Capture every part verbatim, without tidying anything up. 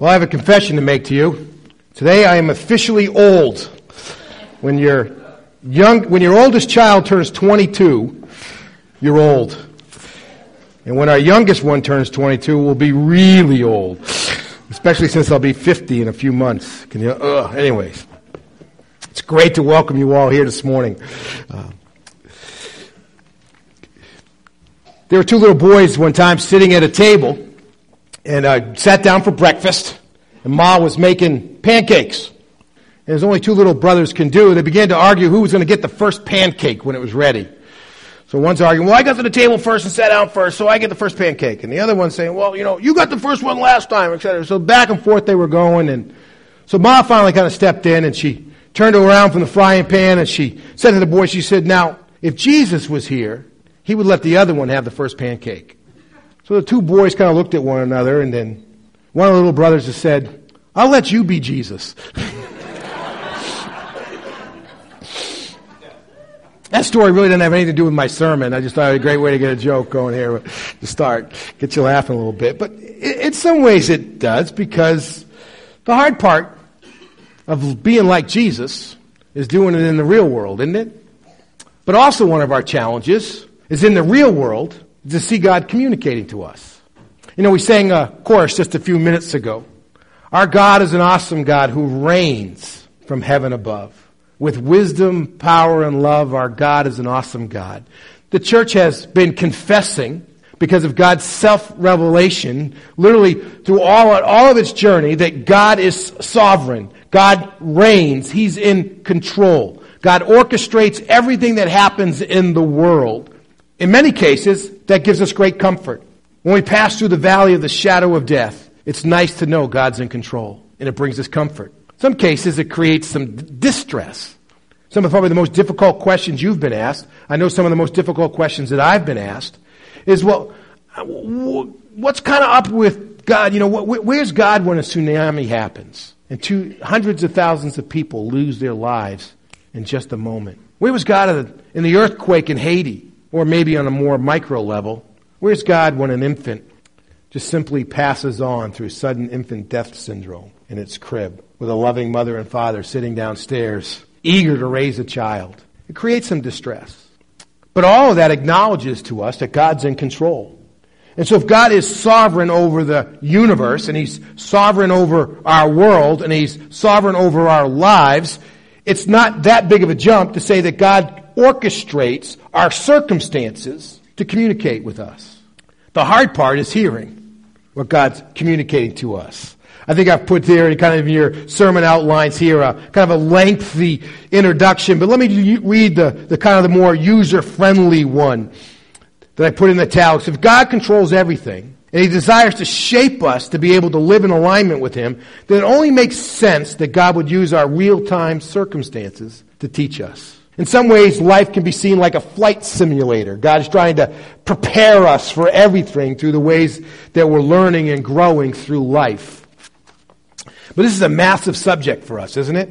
Well, I have a confession to make to you. Today I am officially old. When your young, when your oldest child turns twenty-two, you're old. And when our youngest one turns twenty-two, we'll be really old. Especially since I'll be fifty in a few months. Can you? Uh, anyways, it's great to welcome you all here this morning. Uh, there were two little boys one time sitting at a table, and I uh, sat down for breakfast, and Ma was making pancakes. And as only two little brothers can do, they began to argue who was going to get the first pancake when it was ready. So one's arguing, well, I got to the table first and sat down first, so I get the first pancake. And the other one's saying, well, you know, you got the first one last time, et cetera. So back and forth they were going. And so Ma finally kind of stepped in, and she turned around from the frying pan, and she said to the boy, she said, now, if Jesus was here, he would let the other one have the first pancake. So the two boys kind of looked at one another, and then one of the little brothers just said, I'll let you be Jesus. That story really doesn't have anything to do with my sermon. I just thought it was a great way to get a joke going here to start, get you laughing a little bit. But in some ways it does, because the hard part of being like Jesus is doing it in the real world, isn't it? But also one of our challenges is in the real world to see God communicating to us. You know, we sang a chorus just a few minutes ago. Our God is an awesome God who reigns from heaven above. With wisdom, power, and love, our God is an awesome God. The church has been confessing, because of God's self-revelation, literally through all, all of its journey, that God is sovereign. God reigns. He's in control. God orchestrates everything that happens in the world. In many cases, that gives us great comfort. When we pass through the valley of the shadow of death, it's nice to know God's in control, and it brings us comfort. Some cases it creates some distress. Some of probably the most difficult questions you've been asked, I know some of the most difficult questions that I've been asked, is, well, what's kind of up with God? You know, where's God when a tsunami happens and two, hundreds of thousands of people lose their lives in just a moment? Where was God in the earthquake in Haiti, or maybe on a more micro level? Where's God when an infant just simply passes on through sudden infant death syndrome in its crib, with a loving mother and father sitting downstairs, eager to raise a child? It creates some distress. But all of that acknowledges to us that God's in control. And so if God is sovereign over the universe, and he's sovereign over our world, and he's sovereign over our lives, it's not that big of a jump to say that God orchestrates our circumstances to communicate with us. The hard part is hearing what God's communicating to us. I think I've put there, kind of in your sermon outlines here, a kind of a lengthy introduction. But let me read the, the kind of the more user-friendly one that I put in the italics. If God controls everything, and he desires to shape us to be able to live in alignment with him, then it only makes sense that God would use our real-time circumstances to teach us. In some ways, life can be seen like a flight simulator. God is trying to prepare us for everything through the ways that we're learning and growing through life. But this is a massive subject for us, isn't it?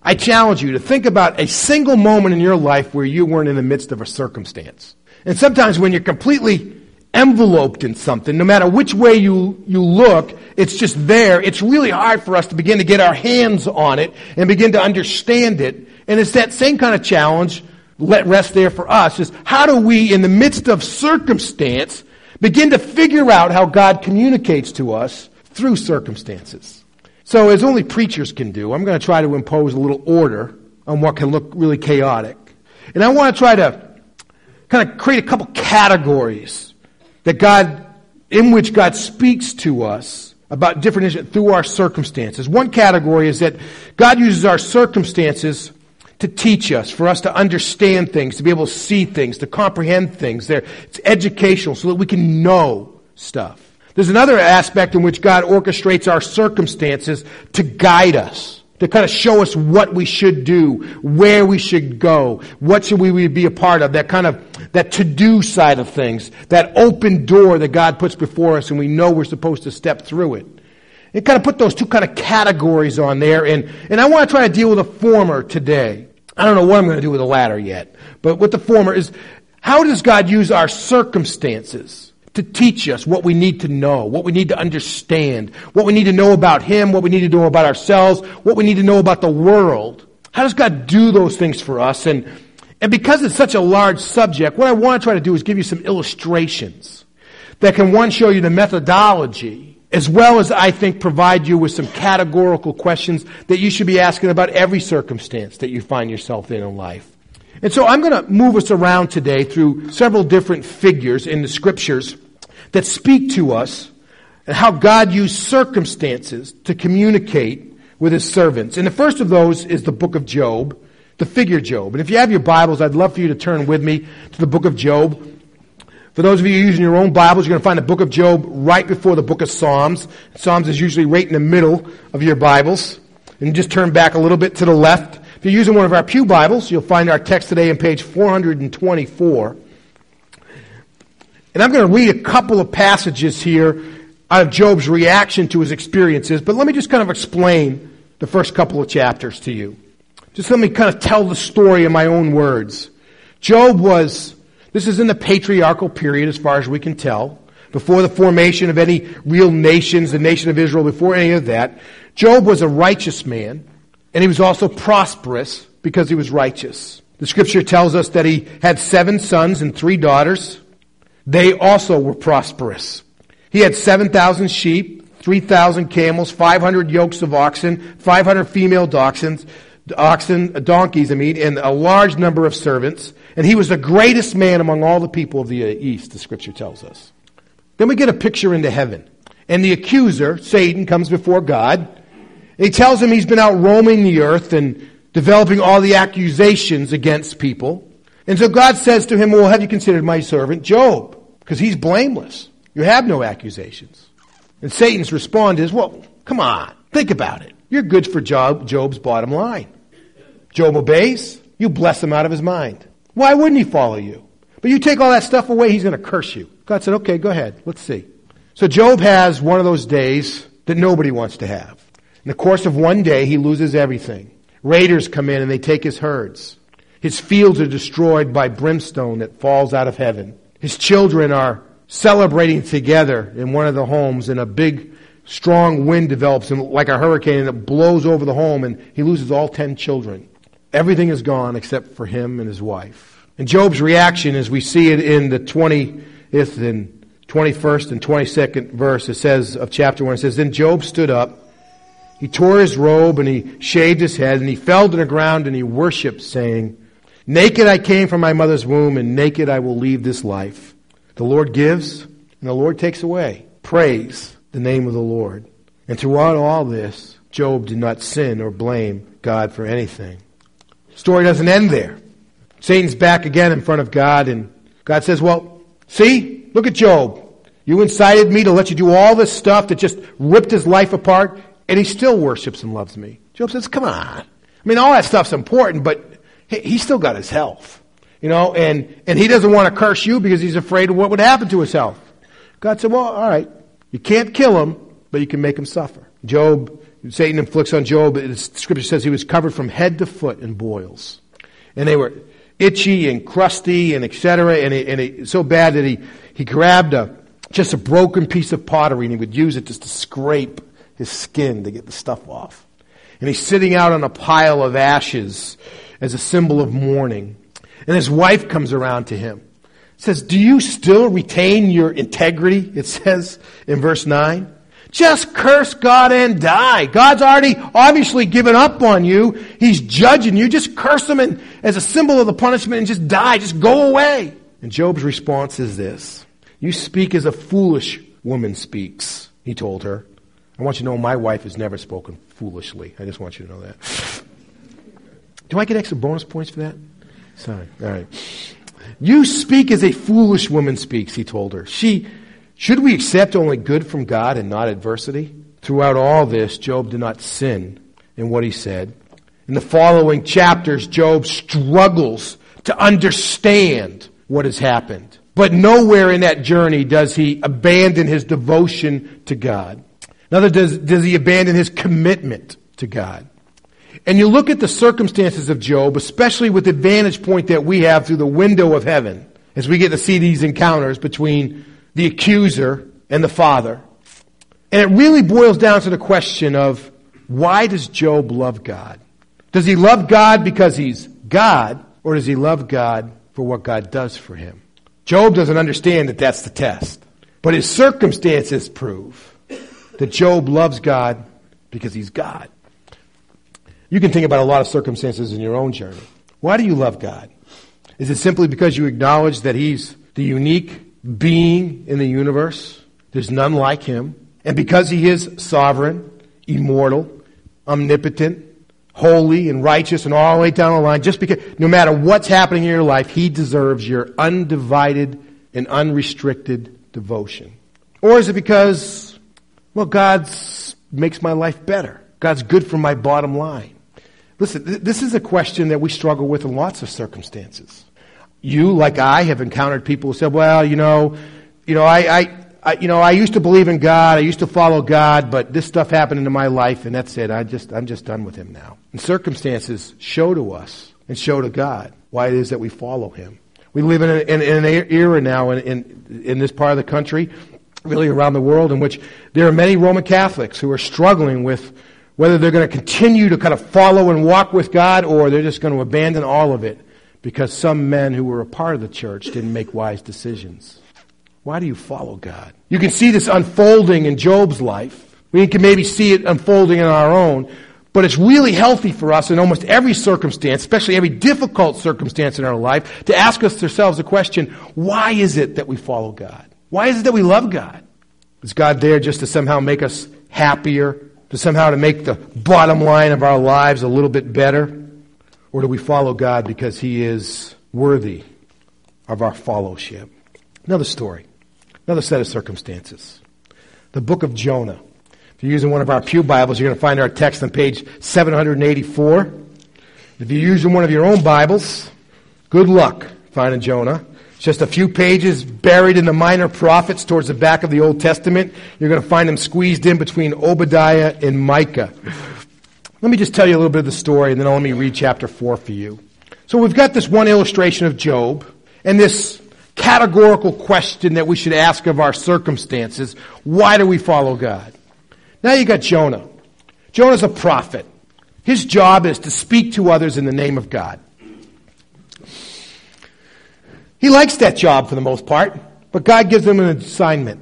I challenge you to think about a single moment in your life where you weren't in the midst of a circumstance. And sometimes when you're completely enveloped in something, no matter which way you, you look, it's just there. It's really hard for us to begin to get our hands on it and begin to understand it. And it's that same kind of challenge, let rest there for us, is how do we, in the midst of circumstance, begin to figure out how God communicates to us through circumstances? So as only preachers can do, I'm going to try to impose a little order on what can look really chaotic. And I want to try to kind of create a couple categories that God, in which God speaks to us about different issues through our circumstances. One category is that God uses our circumstances to teach us, for us to understand things, to be able to see things, to comprehend things. They're, it's educational so that we can know stuff. There's another aspect in which God orchestrates our circumstances to guide us, to kind of show us what we should do, where we should go, what should we be a part of, that kind of, that to-do side of things, that open door that God puts before us and we know we're supposed to step through it. It kind of put those two kind of categories on there, and, and I want to try to deal with the former today. I don't know what I'm going to do with the latter yet, but with the former is, how does God use our circumstances to teach us what we need to know, what we need to understand, what we need to know about Him, what we need to know about ourselves, what we need to know about the world. How does God do those things for us? And and because it's such a large subject, what I want to try to do is give you some illustrations that can, one, show you the methodology, as well as, I think, provide you with some categorical questions that you should be asking about every circumstance that you find yourself in in life. And so I'm going to move us around today through several different figures in the Scriptures that speak to us and how God used circumstances to communicate with His servants. And the first of those is the book of Job, the figure Job. And if you have your Bibles, I'd love for you to turn with me to the book of Job. For those of you using your own Bibles, you're going to find the book of Job right before the book of Psalms. Psalms is usually right in the middle of your Bibles. And just turn back a little bit to the left. If you're using one of our pew Bibles, you'll find our text today on page four twenty-four. And I'm going to read a couple of passages here out of Job's reaction to his experiences, but let me just kind of explain the first couple of chapters to you. Just let me kind of tell the story in my own words. Job was, this is in the patriarchal period as far as we can tell, before the formation of any real nations, the nation of Israel, before any of that. Job was a righteous man. And he was also prosperous because he was righteous. The Scripture tells us that he had seven sons and three daughters. They also were prosperous. He had seven thousand sheep, three thousand camels, five hundred yokes of oxen, five hundred female oxen, oxen, donkeys, I mean, and a large number of servants. And he was the greatest man among all the people of the East, the Scripture tells us. Then we get a picture into heaven. And the accuser, Satan, comes before God. He tells him he's been out roaming the earth and developing all the accusations against people. And so God says to him, well, have you considered my servant Job? Because he's blameless. You have no accusations. And Satan's response is, well, come on, think about it. You're good for Job, Job's bottom line. Job obeys, you bless him out of his mind. Why wouldn't he follow you? But you take all that stuff away, he's going to curse you. God said, okay, go ahead, let's see. So Job has one of those days that nobody wants to have. In the course of one day, he loses everything. Raiders come in and they take his herds. His fields are destroyed by brimstone that falls out of heaven. His children are celebrating together in one of the homes, and a big, strong wind develops, and like a hurricane, and it blows over the home, and he loses all ten children. Everything is gone except for him and his wife. And Job's reaction, as we see it in the twentieth and twenty-first and twenty-second verse, it says of chapter one, it says, "Then Job stood up. He tore his robe and he shaved his head and he fell to the ground and he worshipped, saying, 'Naked I came from my mother's womb and naked I will leave this life. The Lord gives and the Lord takes away. Praise the name of the Lord.' And throughout all this, Job did not sin or blame God for anything." The story doesn't end there. Satan's back again in front of God, and God says, well, see, look at Job. You incited me to let you do all this stuff that just ripped his life apart, and he still worships and loves me. Job says, come on. I mean, all that stuff's important, but he, he's still got his health. You know, and, and he doesn't want to curse you because he's afraid of what would happen to his health. God said, well, all right, you can't kill him, but you can make him suffer. Job, Satan inflicts on Job, the Scripture says he was covered from head to foot in boils. And they were itchy and crusty and et cetera, and it, and it, so bad that he, he grabbed a just a broken piece of pottery and he would use it just to scrape his skin to get the stuff off. And he's sitting out on a pile of ashes as a symbol of mourning. And his wife comes around to him. Says, do you still retain your integrity? It says in verse nine. Just curse God and die. God's already obviously given up on you. He's judging you. Just curse him and, as a symbol of the punishment, and just die. Just go away. And Job's response is this. You speak as a foolish woman speaks, he told her. I want you to know my wife has never spoken foolishly. I just want you to know that. Do I get extra bonus points for that? Sorry. All right. You speak as a foolish woman speaks, he told her. She, should we accept only good from God and not adversity? Throughout all this, Job did not sin in what he said. In the following chapters, Job struggles to understand what has happened. But nowhere in that journey does he abandon his devotion to God. Neither does, does he abandon his commitment to God. And you look at the circumstances of Job, especially with the vantage point that we have through the window of heaven, as we get to see these encounters between the accuser, and the father. And it really boils down to the question of, why does Job love God? Does he love God because he's God, or does he love God for what God does for him? Job doesn't understand that that's the test. But his circumstances prove that Job loves God because he's God. You can think about a lot of circumstances in your own journey. Why do you love God? Is it simply because you acknowledge that he's the unique being in the universe? There's none like him. And because he is sovereign, immortal, omnipotent, holy and righteous and all the way down the line, just because, no matter what's happening in your life, he deserves your undivided and unrestricted devotion. Or is it because, well, God makes my life better. God's good for my bottom line. Listen, th- this is a question that we struggle with in lots of circumstances. You, like I, have encountered people who said, well, you know, you know, I, I, I, you know, I used to believe in God, I used to follow God, but this stuff happened into my life, and that's it. I just, I'm just done with him now. And circumstances show to us and show to God why it is that we follow him. We live in, a, in, in an era now in, in, in this part of the country, really around the world, in which there are many Roman Catholics who are struggling with whether they're going to continue to kind of follow and walk with God, or they're just going to abandon all of it because some men who were a part of the church didn't make wise decisions. Why do you follow God? You can see this unfolding in Job's life. We can maybe see it unfolding in our own, but it's really healthy for us in almost every circumstance, especially every difficult circumstance in our life, to ask us ourselves the question, why is it that we follow God? Why is it that we love God? Is God there just to somehow make us happier, to somehow to make the bottom line of our lives a little bit better? Or do we follow God because he is worthy of our fellowship? Another story. Another set of circumstances. The book of Jonah. If you're using one of our pew Bibles, you're going to find our text on page seven eighty-four. If you're using one of your own Bibles, good luck finding Jonah. It's just a few pages buried in the minor prophets towards the back of the Old Testament. You're going to find them squeezed in between Obadiah and Micah. Let me just tell you a little bit of the story, and then let me read chapter four for you. So we've got this one illustration of Job, and this categorical question that we should ask of our circumstances. Why do we follow God? Now you got Jonah. Jonah's a prophet. His job is to speak to others in the name of God. He likes that job for the most part, but God gives him an assignment.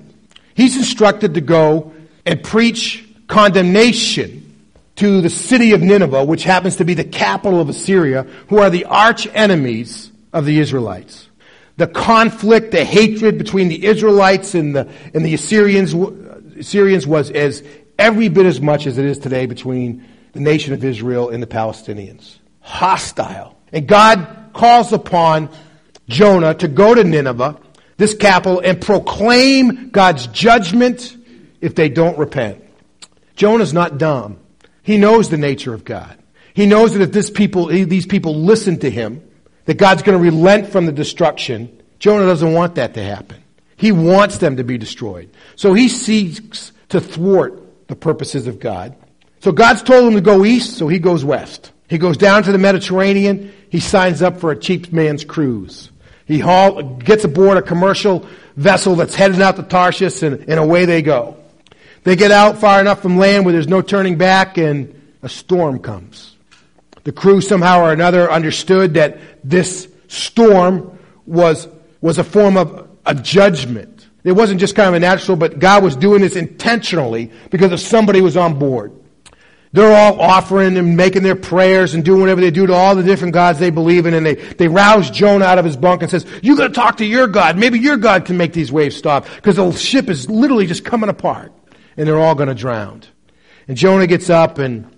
He's instructed to go and preach condemnation to the city of Nineveh, which happens to be the capital of Assyria, who are the arch enemies of the Israelites. The conflict, the hatred between the Israelites and the and the Assyrians, Assyrians was as every bit as much as it is today between the nation of Israel and the Palestinians. Hostile. And God calls upon Jonah to go to Nineveh, this capital, and proclaim God's judgment if they don't repent. Jonah's not dumb. He knows the nature of God. He knows that if this people, these people listen to him, that God's going to relent from the destruction. Jonah doesn't want that to happen. He wants them to be destroyed. So he seeks to thwart the purposes of God. So God's told him to go east, so he goes west. He goes down to the Mediterranean. He signs up for a cheap man's cruise. He haul, gets aboard a commercial vessel that's headed out to Tarshish, and, and away they go. They get out far enough from land where there's no turning back, and a storm comes. The crew somehow or another understood that this storm was was a form of a judgment. It wasn't just kind of a natural, but God was doing this intentionally because if somebody was on board. They're all offering and making their prayers and doing whatever they do to all the different gods they believe in, and they, they rouse Jonah out of his bunk and says, you got to talk to your God. Maybe your God can make these waves stop because the ship is literally just coming apart, and they're all going to drown. And Jonah gets up, and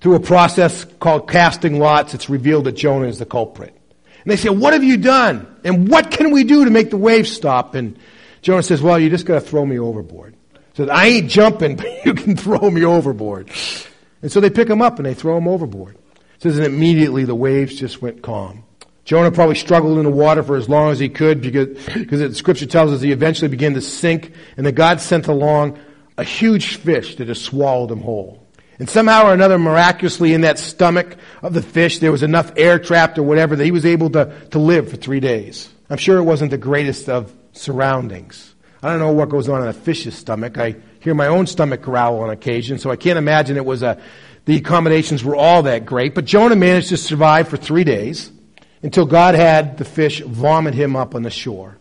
through a process called casting lots, it's revealed that Jonah is the culprit. And they say, what have you done? And what can we do to make the waves stop? And Jonah says, well, you just got to throw me overboard. So I ain't jumping, but you can throw me overboard. And so they pick him up and they throw him overboard. It says, and immediately the waves just went calm. Jonah probably struggled in the water for as long as he could because, because the scripture tells us he eventually began to sink. And then God sent along a huge fish that just swallowed him whole. And somehow or another, miraculously, in that stomach of the fish, there was enough air trapped or whatever that he was able to, to live for three days. I'm sure it wasn't the greatest of surroundings. I don't know what goes on in a fish's stomach. I hear my own stomach growl on occasion, so I can't imagine it was a, the accommodations were all that great. But Jonah managed to survive for three days until God had the fish vomit him up on the shore.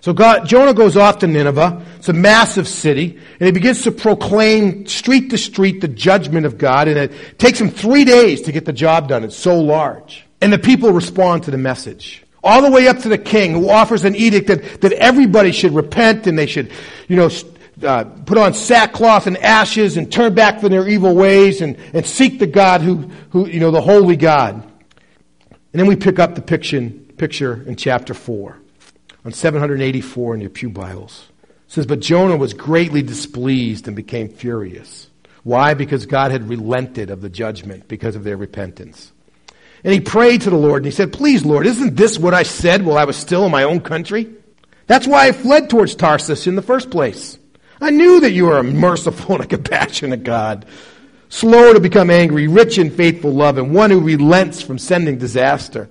So God, Jonah goes off to Nineveh. It's a massive city. And he begins to proclaim street to street the judgment of God. And it takes him three days to get the job done. It's so large. And the people respond to the message. All the way up to the king, who offers an edict that, that everybody should repent and they should, you know, uh, put on sackcloth and ashes and turn back from their evil ways and, and seek the God who, who, you know, the holy God. And then we pick up the picture, picture in chapter four. On seven hundred eighty-four in your pew Bibles. It says, but Jonah was greatly displeased and became furious. Why? Because God had relented of the judgment because of their repentance. And he prayed to the Lord and he said, please, Lord, isn't this what I said while I was still in my own country? That's why I fled towards Tarshish in the first place. I knew that you were a merciful and a compassionate God, slow to become angry, rich in faithful love, and one who relents from sending disaster.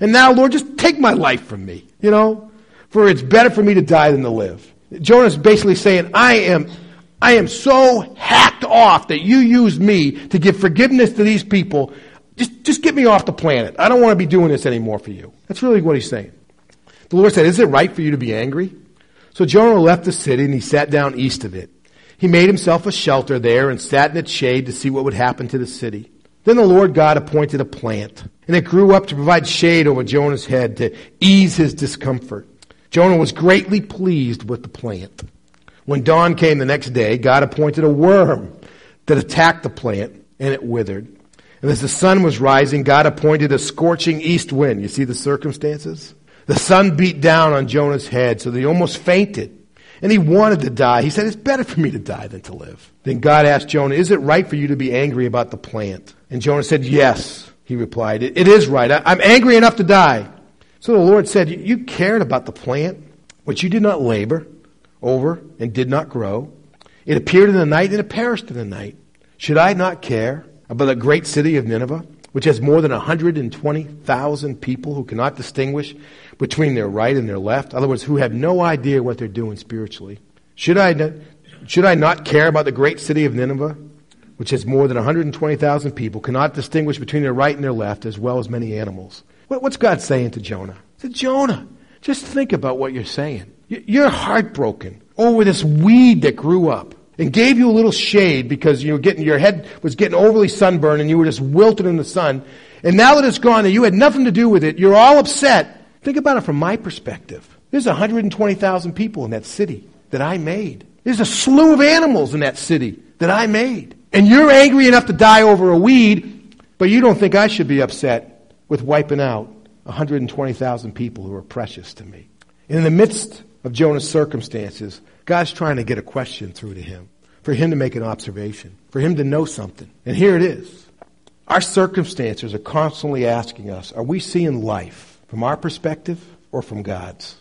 And now, Lord, just take my life from me, you know? For it's better for me to die than to live. Jonah's basically saying, I am I am so hacked off that you use me to give forgiveness to these people. Just, just get me off the planet. I don't want to be doing this anymore for you. That's really what he's saying. The Lord said, is it right for you to be angry? So Jonah left the city and he sat down east of it. He made himself a shelter there and sat in its shade to see what would happen to the city. Then the Lord God appointed a plant, and it grew up to provide shade over Jonah's head to ease his discomfort. Jonah was greatly pleased with the plant. When dawn came the next day, God appointed a worm that attacked the plant, and it withered. And as the sun was rising, God appointed a scorching east wind. You see the circumstances? The sun beat down on Jonah's head so that he almost fainted, and he wanted to die. He said, it's better for me to die than to live. Then God asked Jonah, is it right for you to be angry about the plant? And Jonah said, yes, he replied. It, it is right. I, I'm angry enough to die. So the Lord said, you cared about the plant, which you did not labor over and did not grow. It appeared in the night and it perished in the night. Should I not care about the great city of Nineveh, which has more than one hundred twenty thousand people who cannot distinguish between their right and their left? In other words, who have no idea what they're doing spiritually. Should I not, should I not care about the great city of Nineveh, which has more than one hundred twenty thousand people, cannot distinguish between their right and their left, as well as many animals? What's God saying to Jonah? He said, Jonah, just think about what you're saying. You're heartbroken over this weed that grew up and gave you a little shade because you were getting, your head was getting overly sunburned and you were just wilted in the sun. And now that it's gone and you had nothing to do with it, you're all upset. Think about it from my perspective. There's one hundred twenty thousand people in that city that I made. There's a slew of animals in that city that I made. And you're angry enough to die over a weed, but you don't think I should be upset with wiping out one hundred twenty thousand people who are precious to me. In the midst of Jonah's circumstances, God's trying to get a question through to him, for him to make an observation, for him to know something. And here it is. Our circumstances are constantly asking us, are we seeing life from our perspective or from God's?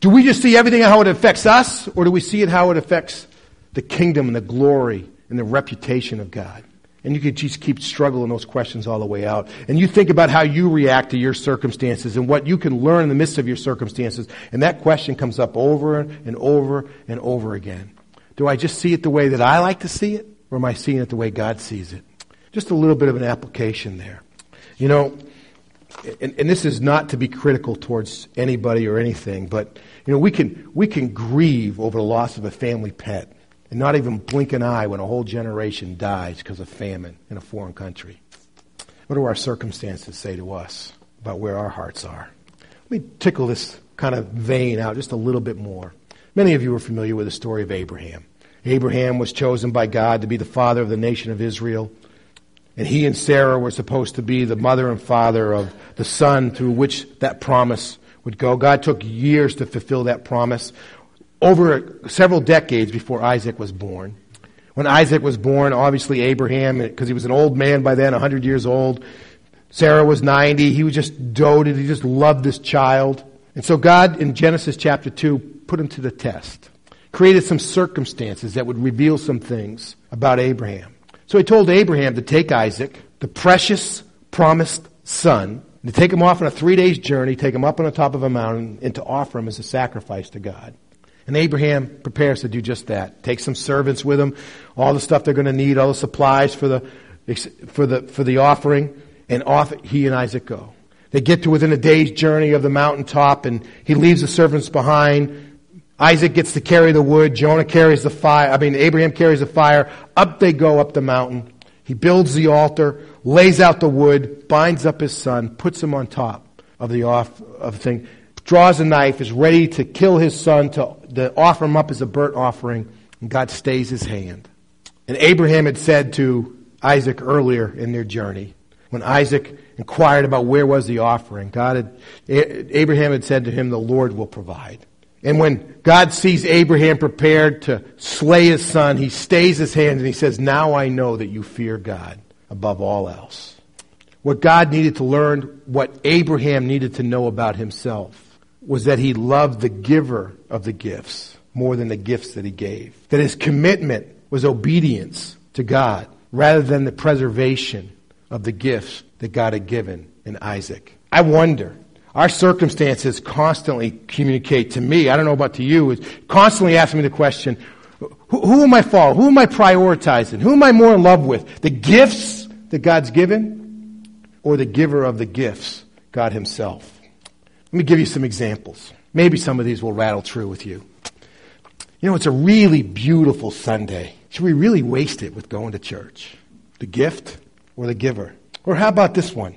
Do we just see everything how it affects us, or do we see it how it affects the kingdom and the glory and the reputation of God? And you could just keep struggling those questions all the way out. And you think about how you react to your circumstances and what you can learn in the midst of your circumstances. And that question comes up over and over and over again. Do I just see it the way that I like to see it? Or am I seeing it the way God sees it? Just a little bit of an application there. You know, and, and this is not to be critical towards anybody or anything, but, you know, we can, we can grieve over the loss of a family pet. And not even blink an eye when a whole generation dies because of famine in a foreign country. What do our circumstances say to us about where our hearts are? Let me tickle this kind of vein out just a little bit more. Many of you are familiar with the story of Abraham. Abraham was chosen by God to be the father of the nation of Israel. And he and Sarah were supposed to be the mother and father of the son through which that promise would go. God took years to fulfill that promise. Over several decades before Isaac was born. When Isaac was born, obviously Abraham, because he was an old man by then, one hundred years old. Sarah was ninety. He was just doted. He just loved this child. And so God, in Genesis chapter two, put him to the test. Created some circumstances that would reveal some things about Abraham. So he told Abraham to take Isaac, the precious promised son, to take him off on a three-day journey, take him up on the top of a mountain, and to offer him as a sacrifice to God. And Abraham prepares to do just that. Takes some servants with him, all the stuff they're going to need, all the supplies for the for the for the offering, and off he and Isaac go. They get to within a day's journey of the mountaintop, and he leaves the servants behind. Isaac gets to carry the wood. Jonah carries the fire. I mean, Abraham carries the fire. Up they go up the mountain. He builds the altar, lays out the wood, binds up his son, puts him on top of the off of the thing, draws a knife, is ready to kill his son, to, to offer him up as a burnt offering, and God stays his hand. And Abraham had said to Isaac earlier in their journey, when Isaac inquired about where was the offering, God had, Abraham had said to him, the Lord will provide. And when God sees Abraham prepared to slay his son, he stays his hand and he says, now I know that you fear God above all else. What God needed to learn, what Abraham needed to know about himself, was that he loved the giver of the gifts more than the gifts that he gave. That his commitment was obedience to God rather than the preservation of the gifts that God had given in Isaac. I wonder, our circumstances constantly communicate to me, I don't know about to you, is constantly asking me the question, who, who am I following? Who am I prioritizing? Who am I more in love with? The gifts that God's given or the giver of the gifts, God himself? Let me give you some examples. Maybe some of these will rattle true with you. You know, it's a really beautiful Sunday. Should we really waste it with going to church? The gift or the giver? Or how about this one?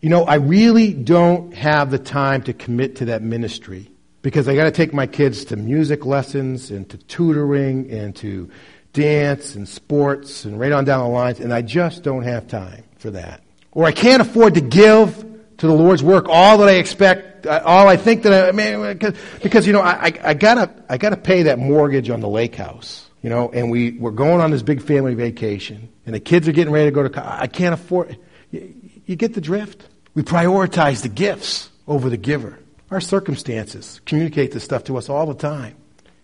You know, I really don't have the time to commit to that ministry because I got to take my kids to music lessons and to tutoring and to dance and sports and right on down the lines, and I just don't have time for that. Or I can't afford to give to the Lord's work all that I expect, all I think that I, I mean, because, you know, I, I gotta, I gotta pay that mortgage on the lake house. You know, and we, we're going on this big family vacation, and the kids are getting ready to go to college. I can't afford. You, you get the drift? We prioritize the gifts over the giver. Our circumstances communicate this stuff to us all the time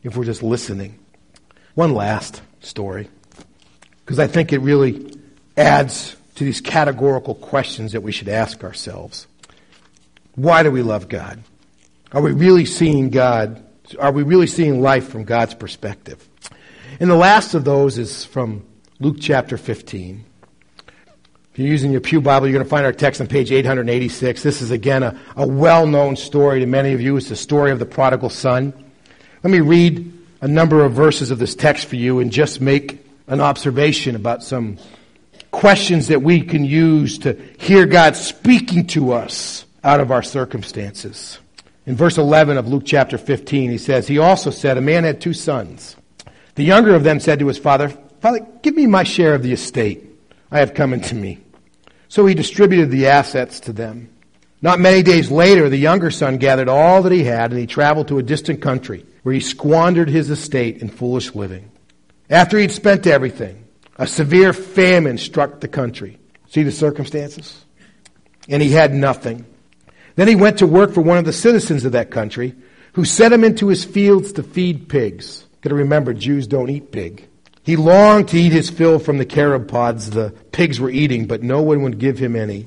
if we're just listening. One last story, because I think it really adds to these categorical questions that we should ask ourselves. Why do we love God? Are we really seeing God? Are we really seeing life from God's perspective? And the last of those is from Luke chapter fifteen. If you're using your Pew Bible, you're going to find our text on page eight eighty-six. This is, again, a, a well-known story to many of you. It's the story of the prodigal son. Let me read a number of verses of this text for you and just make an observation about some questions that we can use to hear God speaking to us out of our circumstances. In verse eleven of Luke chapter fifteen, he says, he also said, a man had two sons. The younger of them said to his father, Father, give me my share of the estate I have coming to me. So he distributed the assets to them. Not many days later, the younger son gathered all that he had, and he traveled to a distant country where he squandered his estate in foolish living. After he'd spent everything, a severe famine struck the country. See the circumstances? And he had nothing. Then he went to work for one of the citizens of that country, who sent him into his fields to feed pigs. Got to remember, Jews don't eat pig. He longed to eat his fill from the carob pods the pigs were eating, but no one would give him any.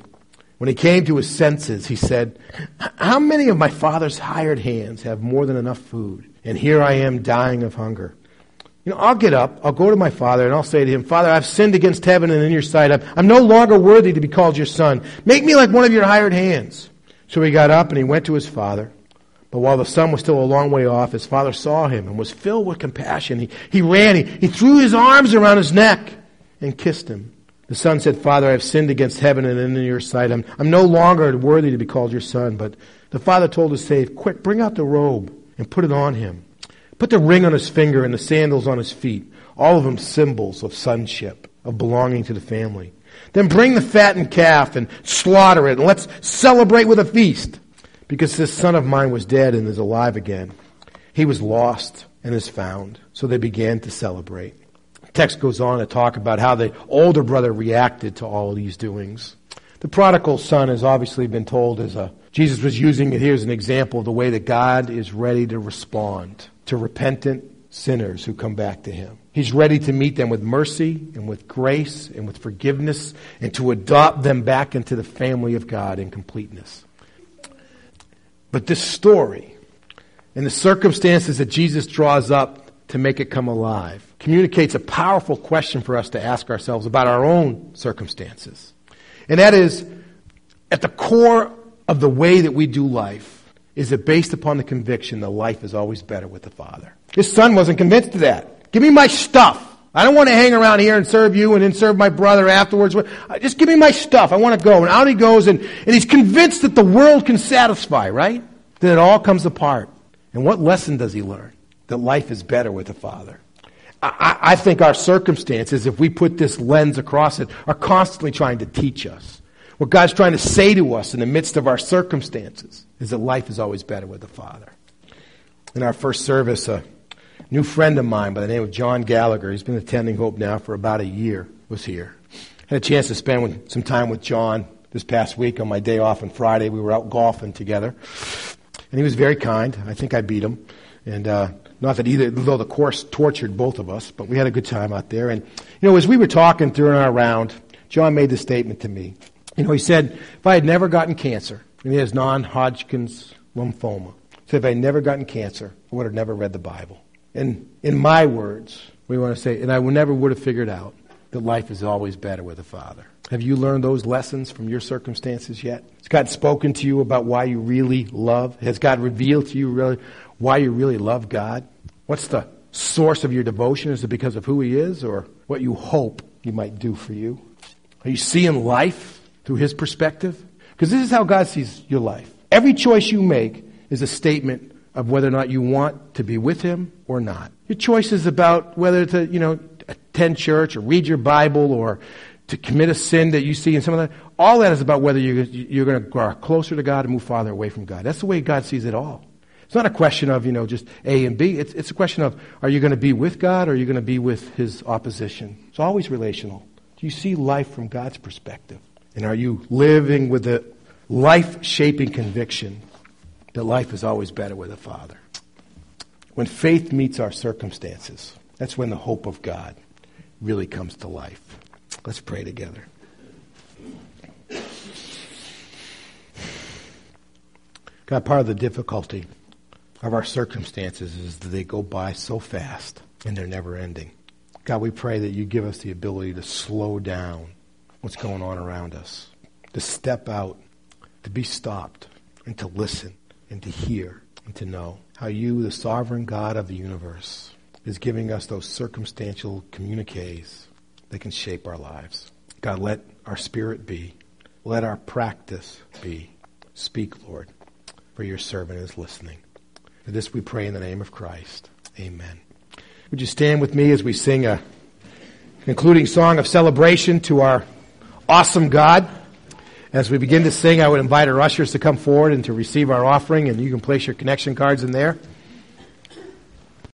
When he came to his senses, he said, how many of my father's hired hands have more than enough food? And here I am dying of hunger. You know, I'll get up, I'll go to my father, and I'll say to him, Father, I've sinned against heaven and in your sight. I'm, I'm no longer worthy to be called your son. Make me like one of your hired hands. So he got up and he went to his father. But while the son was still a long way off, his father saw him and was filled with compassion. He, he ran, he, he threw his arms around his neck and kissed him. The son said, Father, I have sinned against heaven and in your sight. I'm, I'm no longer worthy to be called your son. But the father told his slave, quick, bring out the robe and put it on him. Put the ring on his finger and the sandals on his feet, all of them symbols of sonship, of belonging to the family. Then bring the fattened calf and slaughter it, and let's celebrate with a feast. Because this son of mine was dead and is alive again. He was lost and is found. So they began to celebrate. The text goes on to talk about how the older brother reacted to all of these doings. The prodigal son has obviously been told as a, Jesus was using it here as an example of the way that God is ready to respond to repentant sinners who come back to him. He's ready to meet them with mercy and with grace and with forgiveness and to adopt them back into the family of God in completeness. But this story and the circumstances that Jesus draws up to make it come alive communicates a powerful question for us to ask ourselves about our own circumstances. And that is, at the core of the way that we do life, is it based upon the conviction that life is always better with the Father. His son wasn't convinced of that. Give me my stuff. I don't want to hang around here and serve you and then serve my brother afterwards. Just give me my stuff. I want to go. And out he goes, and, and he's convinced that the world can satisfy, right? Then it all comes apart. And what lesson does he learn? That life is better with the Father. I, I think our circumstances, if we put this lens across it, are constantly trying to teach us. What God's trying to say to us in the midst of our circumstances is that life is always better with the Father. In our first service, a new friend of mine by the name of John Gallagher, he's been attending Hope now for about a year, was here. I had a chance to spend some time with John this past week on my day off on Friday. We were out golfing together. And he was very kind. I think I beat him. And uh, not that either, though the course tortured both of us, but we had a good time out there. And, you know, as we were talking during our round, John made this statement to me. You know, he said, if I had never gotten cancer, and he has non-Hodgkin's lymphoma, he said, if I had never gotten cancer, I would have never read the Bible. And in my words, we want to say, and I never would have figured out that life is always better with the Father. Have you learned those lessons from your circumstances yet? Has God spoken to you about why you really love? Has God revealed to you really why you really love God? What's the source of your devotion? Is it because of who He is or what you hope He might do for you? Are you seeing life through His perspective? Because this is how God sees your life. Every choice you make is a statement of whether or not you want to be with Him or not. Your choice is about whether to, you know, attend church or read your Bible or to commit a sin that you see in some of that. All that is about whether you're, you're going to grow closer to God or move farther away from God. That's the way God sees it all. It's not a question of, you know, just A and B. It's, it's a question of, are you going to be with God or are you going to be with His opposition? It's always relational. Do you see life from God's perspective? And are you living with the life-shaping conviction that life is always better with a Father? When faith meets our circumstances, that's when the hope of God really comes to life. Let's pray together. God, part of the difficulty of our circumstances is that they go by so fast and they're never ending. God, we pray that you give us the ability to slow down what's going on around us, to step out, to be stopped, and to listen, and to hear, and to know how you, the sovereign God of the universe, is giving us those circumstantial communiques that can shape our lives. God, let our spirit be. Let our practice be. Speak, Lord, for your servant is listening. For this we pray in the name of Christ. Amen. Would you stand with me as we sing a concluding song of celebration to our awesome God? As we begin to sing, I would invite our ushers to come forward and to receive our offering, and you can place your connection cards in there.